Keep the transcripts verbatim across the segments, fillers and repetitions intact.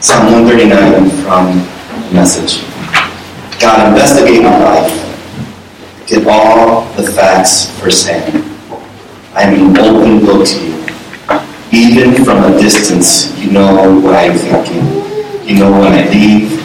Psalm one thirty-nine from the Message. God, investigate my life. Get all the facts firsthand. I am an open book to you. Even from a distance, you know what I am thinking. You know when I leave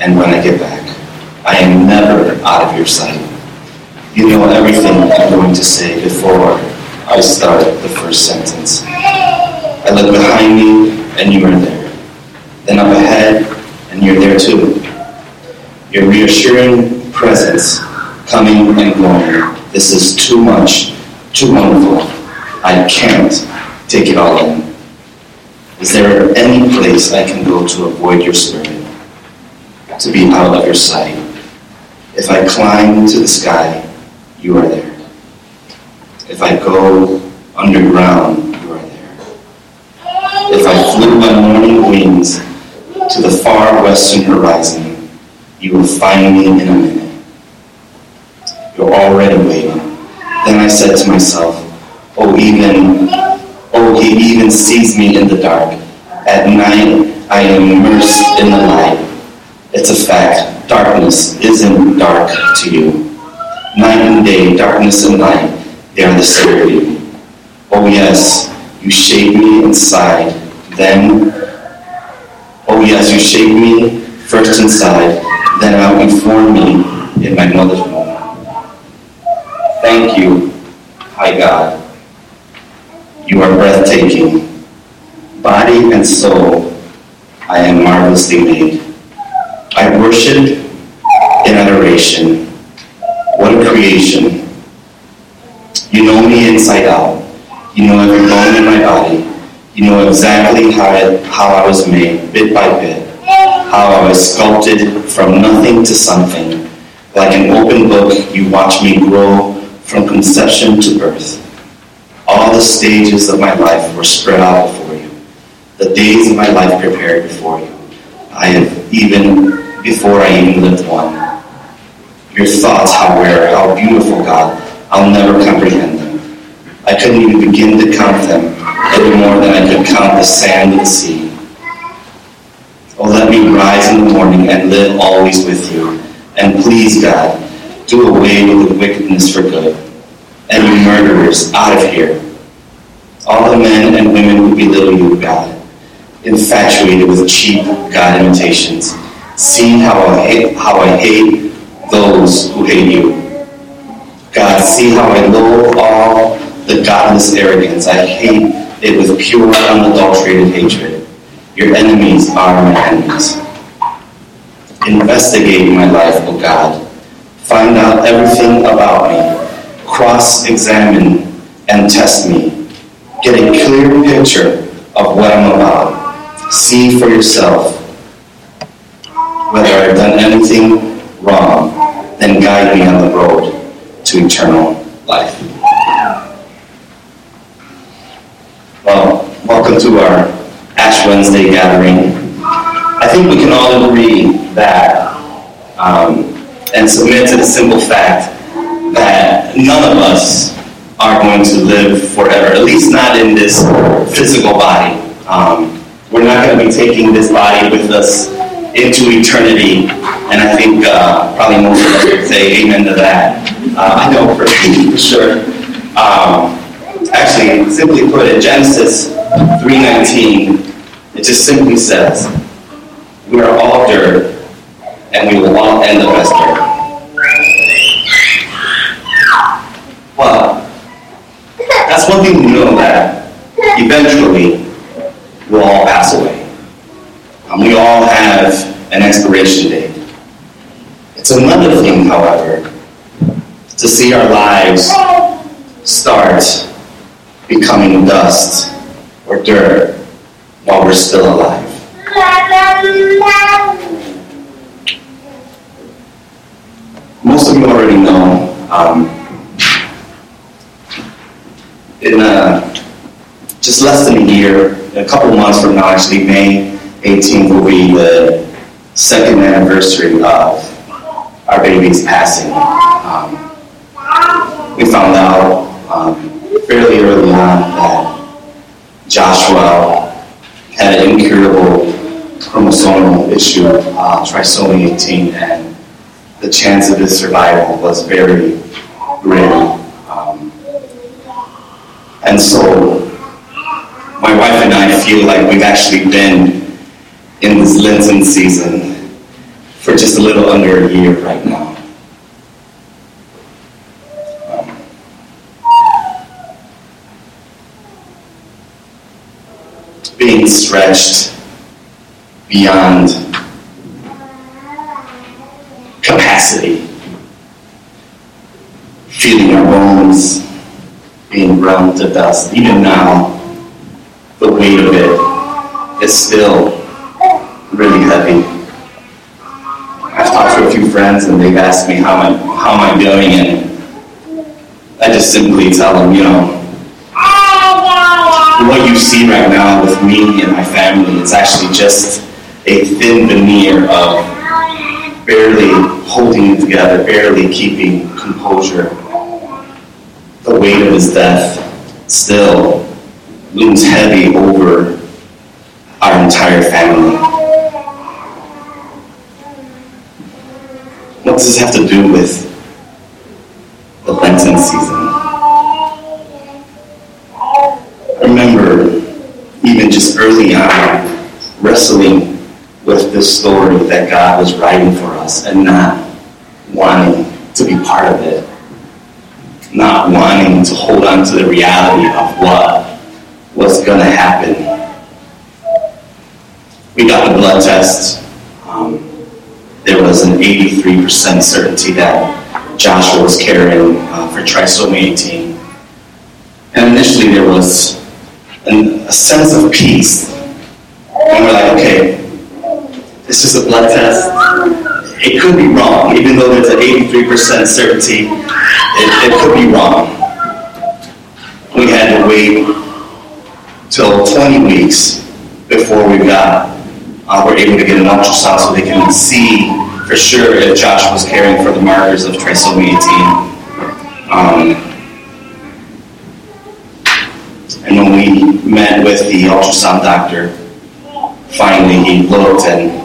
and when I get back. I am never out of your sight. You know everything I'm going to say before I start the first sentence. I look behind me, and you are there. Then up ahead, and you're there too. Your reassuring presence, coming and going. This is too much, too wonderful. I can't take it all in. Is there any place I can go to avoid your spirit, to be out of your sight? If I climb to the sky, you are there. If I go underground, if I flew my morning wings to the far western horizon, you will find me in a minute. You're already waiting. Then I said to myself, oh, even, oh, he even sees me in the dark. At night, I am immersed in the light. It's a fact. Darkness isn't dark to you. Night and day, darkness and light, they are the same to you. Oh, yes, you shape me inside. Then, oh yes, you shape me first inside, then out you form me in my mother's womb. Thank you, my God. You are breathtaking. Body and soul, I am marvelously made. I worship in adoration. What a creation. You know me inside out. You know every bone in my body. You know exactly how I, how I was made, bit by bit, how I was sculpted from nothing to something. Like an open book, you watch me grow from conception to birth. All the stages of my life were spread out before you. The days of my life prepared before you. I have even, before I even lived one. Your thoughts, how rare, how beautiful, God, I'll never comprehend them. I couldn't even begin to count them, any more than I could count the sand and the sea. Oh, let me rise in the morning and live always with you. And please, God, do away with the wickedness for good. And you murderers, out of here. All the men and women who belittle you, God, infatuated with cheap God imitations. See how I hate, how I hate those who hate you. God, see how I loathe all the godless arrogance. I hate it with pure, unadulterated hatred. Your enemies are my enemies. Investigate my life, O God. Find out everything about me. Cross-examine and test me. Get a clear picture of what I'm about. See for yourself whether I've done anything wrong. Then guide me on the road to eternal life. Well, welcome to our Ash Wednesday gathering. I think we can all agree that um, and submit to the simple fact that none of us are going to live forever, at least not in this physical body. Um, we're not going to be taking this body with us into eternity, and I think uh, probably most of us would say amen to that. Uh, I know for me, for sure. Um, Actually, simply put, in Genesis three nineteen, it just simply says, we are all dirt, and we will all end up as dirt. Well, that's one thing we know, that eventually we'll all pass away. And we all have an expiration date. It's another thing, however, to see our lives start becoming dust or dirt while we're still alive. Most of you already know, um, in uh, just less than a year, a couple months from now, actually, May eighteenth will be the second anniversary of our baby's passing. Um, we found out um, fairly early on that Joshua had an incurable chromosomal issue, uh, trisomy eighteen, and the chance of his survival was very rare. Um, and so my wife and I feel like we've actually been in this Lenten season for just a little under a year right now. Um, being stretched beyond capacity, feeling our bones, being ground to dust. Even now, the weight of it is still really heavy. I've talked to a few friends and they've asked me how am I, how am I doing, and I just simply tell them, you know, what you see right now with me and my family is actually just a thin veneer of barely holding it together, barely keeping composure. The weight of his death still looms heavy over our entire family. What does this have to do with the Lenten season? I remember even just early on wrestling with this story that God was writing for us and not wanting to be part of it, not wanting to hold on to the reality of what was going to happen. We got the blood test. Um, There was an eighty-three percent certainty that Joshua was carrying uh, for trisomy eighteen. And initially there was an, a sense of peace. And we're like, okay, it's just a blood test. It could be wrong. Even though there's an eighty-three percent certainty, it, it could be wrong. We had to wait till twenty weeks before we got Uh, we're able to get an ultrasound so they can see for sure if Josh was caring for the markers of trisomy eighteen. Um, and when we met with the ultrasound doctor, finally he looked and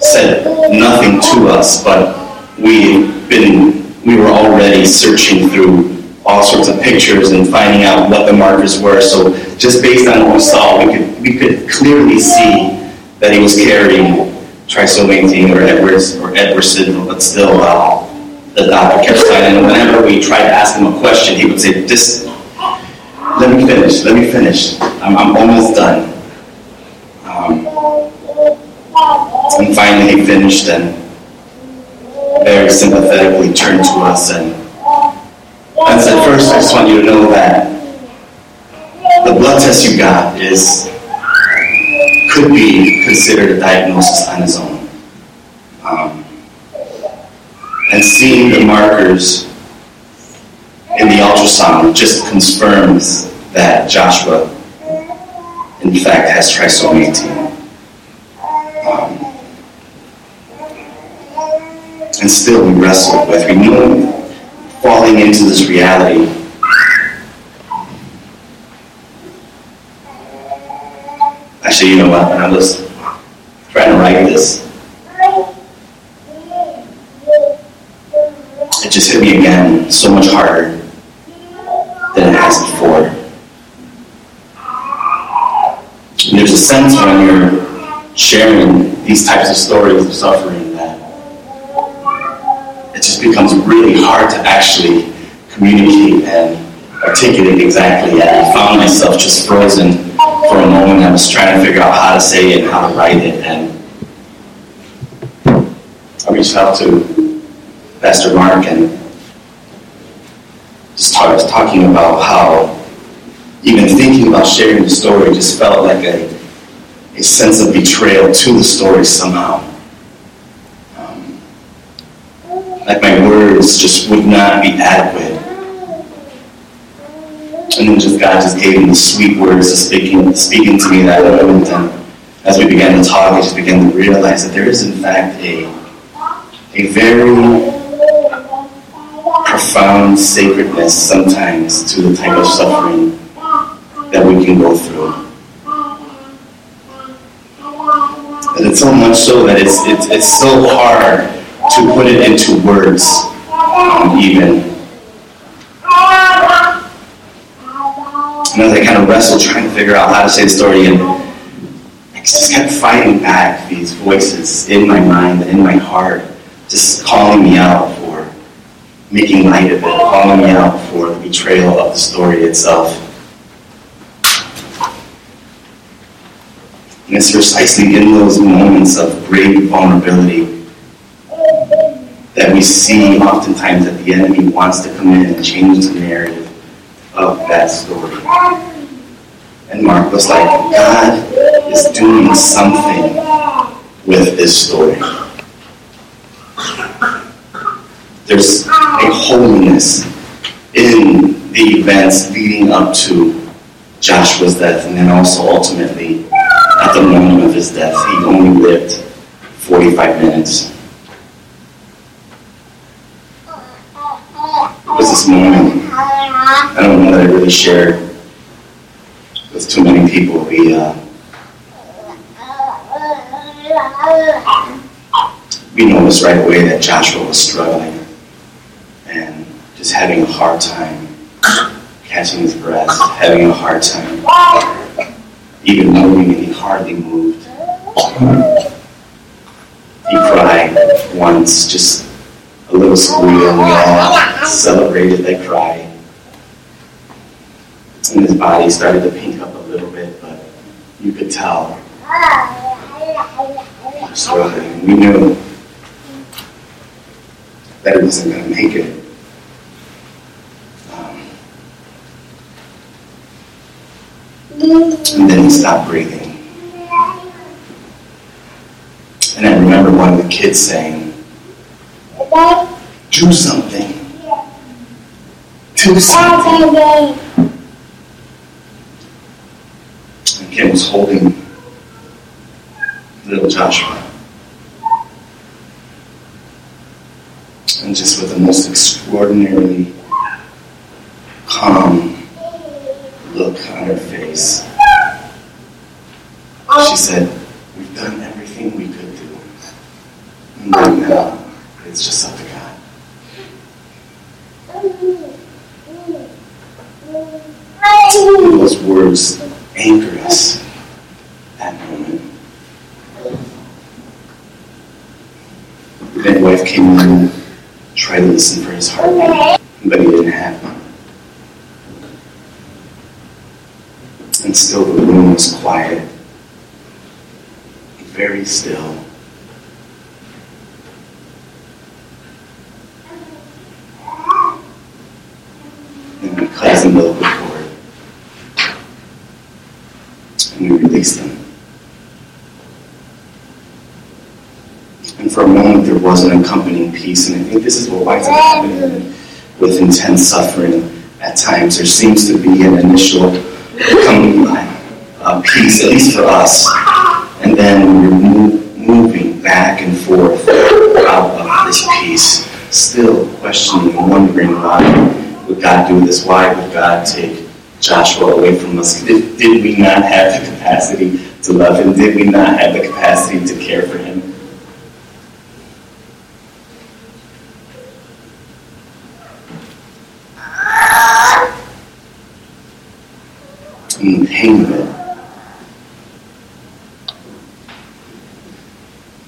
said nothing to us, but we been we were already searching through all sorts of pictures and finding out what the markers were. So just based on what we saw, we could we could clearly see that he was carrying trisomy eighteen or Edwards or Edwards syndrome, but still uh, the doctor kept silent. And whenever we tried to ask him a question, he would say, "This, let me finish, let me finish. I'm, I'm almost done." Um, and finally he finished and very sympathetically turned to us and, and said, "First, I just want you to know that the blood test you got is could be considered a diagnosis on its own. Um, and seeing the markers in the ultrasound just confirms that Joshua, in fact, has trisomy eighteen. Um, and still we wrestle with renewing, falling into this reality. Actually, you know what, when I was trying to write this, it just hit me again so much harder than it has before. And there's a sense when you're sharing these types of stories of suffering that it just becomes really hard to actually communicate and articulate exactly. And I found myself just frozen. For a moment, I was trying to figure out how to say it and how to write it, and I reached out to Pastor Mark and just started talking about how even thinking about sharing the story just felt like a, a sense of betrayal to the story somehow. Um, like my words just would not be adequate. And then just God just gave me the sweet words of speaking, speaking to me that moment. And as we began to talk, I just began to realize that there is, in fact, a, a very profound sacredness sometimes to the type of suffering that we can go through. And it's so much so that it's, it's, it's so hard to put it into words, um, even. And as I kind of wrestled trying to figure out how to say the story, and I just kept fighting back these voices in my mind, in my heart, just calling me out for making light of it, calling me out for the betrayal of the story itself. And it's precisely in those moments of great vulnerability that we see oftentimes that the enemy wants to come in and change the narrative of that story. And Mark was like, God is doing something with this story. There's a holiness in the events leading up to Joshua's death, and then also ultimately at the moment of his death. He only lived forty-five minutes. It was this morning. I don't know that I really shared with too many people. We uh, we noticed right away that Joshua was struggling and just having a hard time catching his breath, having a hard time even moving, and he hardly moved. He cried once, just a little squeal. We all celebrated that cry. And his body started to pink up a little bit, but you could tell he was struggling. We knew that he wasn't going to make it. Um, and then he stopped breathing. And I remember one of the kids saying, do something. Do something. Kim was holding little Joshua. And just with the most extraordinarily calm look on her face, she said, we've done everything we could do. And right now, it's just up to God. And those words anchor us that moment. My wife came in and tried to listen for his heartbeat, but he didn't have one. And still the room was quiet, very still. And my cousin Bill and we release them. And for a moment there was an accompanying peace, and I think this is what winds up happening with intense suffering at times. There seems to be an initial becoming uh, peace, at least for us, and then we're move, moving back and forth out of this peace, still questioning and wondering, why would God do this? Why would God take Joshua away from us? Did, did we not have the capacity to love him? Did we not have the capacity to care for him? And the pain of it,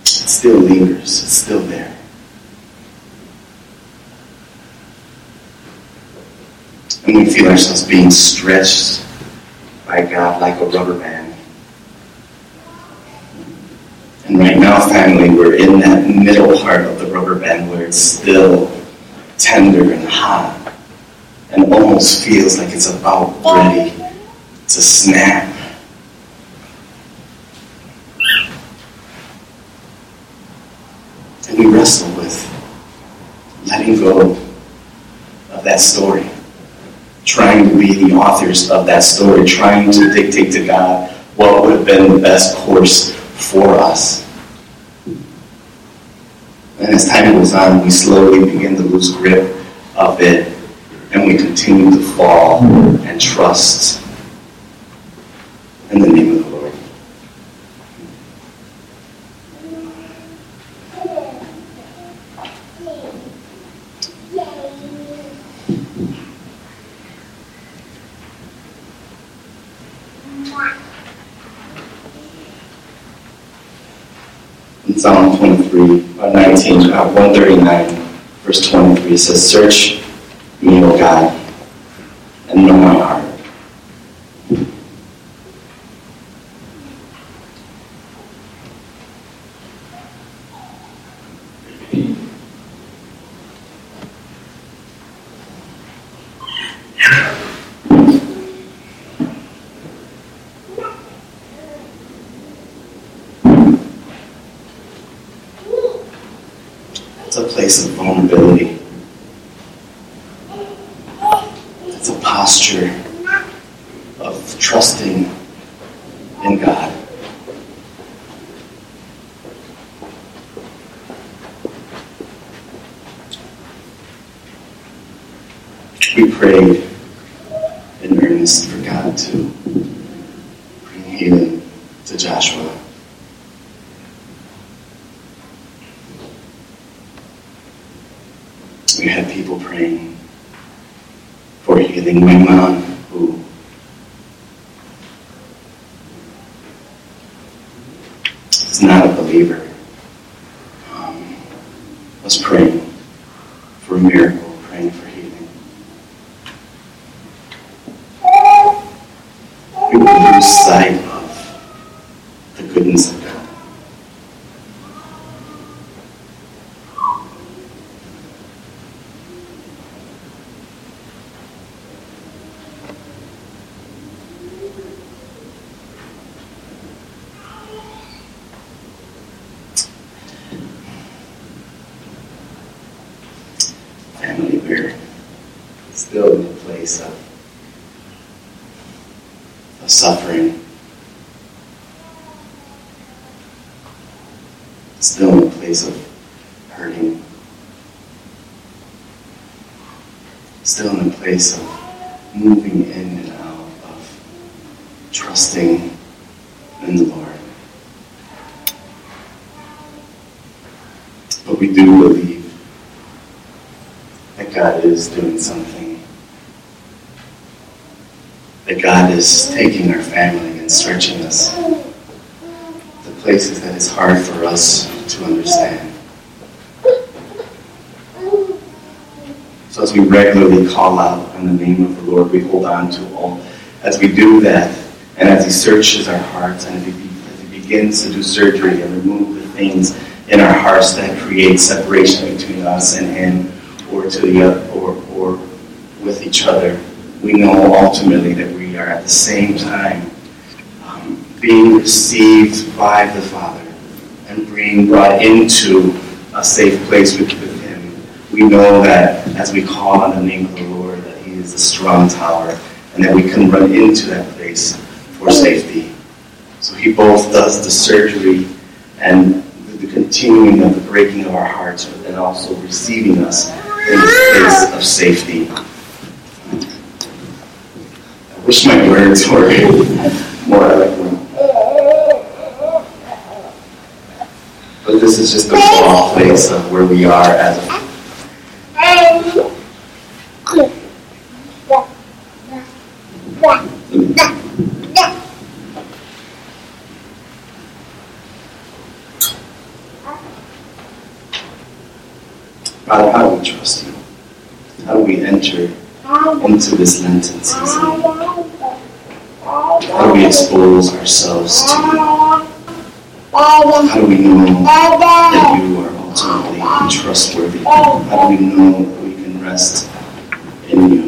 it still lingers. It's still there. And we feel ourselves being stretched by God like a rubber band. And right now, family, we're in that middle part of the rubber band where it's still tender and hot and almost feels like it's about ready to snap. And we wrestle with letting go of that story, trying to be the authors of that story, trying to dictate to God what would have been the best course for us. And as time goes on, we slowly begin to lose grip of it, and we continue to fall and trust in the name of the Lord. in Psalm twenty-three, nineteen, uh, one thirty-nine, verse twenty-three, it says, "Search me, O God, and know my heart." It's a place of vulnerability. It's a posture of trusting in God. We prayed in earnest for God to bring healing to Joshua. We had people praying for healing. My mom, who is not a believer, um, was praying for a miracle, praying for healing. We would lose sight of the goodness of God. Family, we're still in a place of, of suffering, still in a place of hurting, still in a place of moving in and out of trusting in the Lord. But we do believe that God is doing something. That God is taking our family and searching us to places that it's hard for us to understand. So as we regularly call out on the name of the Lord, we hold on to all. As we do that, and as He searches our hearts, and as He begins to do surgery and remove the things in our hearts that create separation between us and Him, or to the other, or, or with each other, we know ultimately that we are at the same time um, being received by the Father and being brought into a safe place with, with Him. We know that as we call on the name of the Lord, that He is a strong tower and that we can run into that place for safety. So He both does the surgery and the continuing of the breaking of our hearts and also receiving us in this place of safety. I wish my words were more eloquent. But this is just the raw place of where we are as a Father, how do we trust You? How do we enter into this Lenten season? How do we expose ourselves to You? How do we know that You are ultimately trustworthy? How do we know that we can rest in You?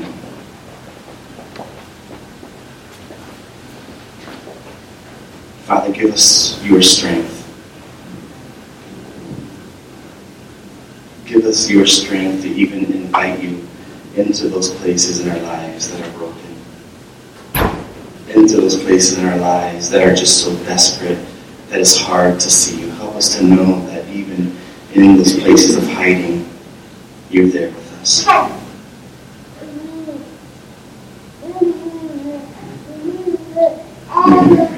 Father, give us Your strength. Give us Your strength to even invite You into those places in our lives that are broken, into those places in our lives that are just so desperate that it's hard to see You. Help us to know that even in those places of hiding, You're there with us. Mm-hmm.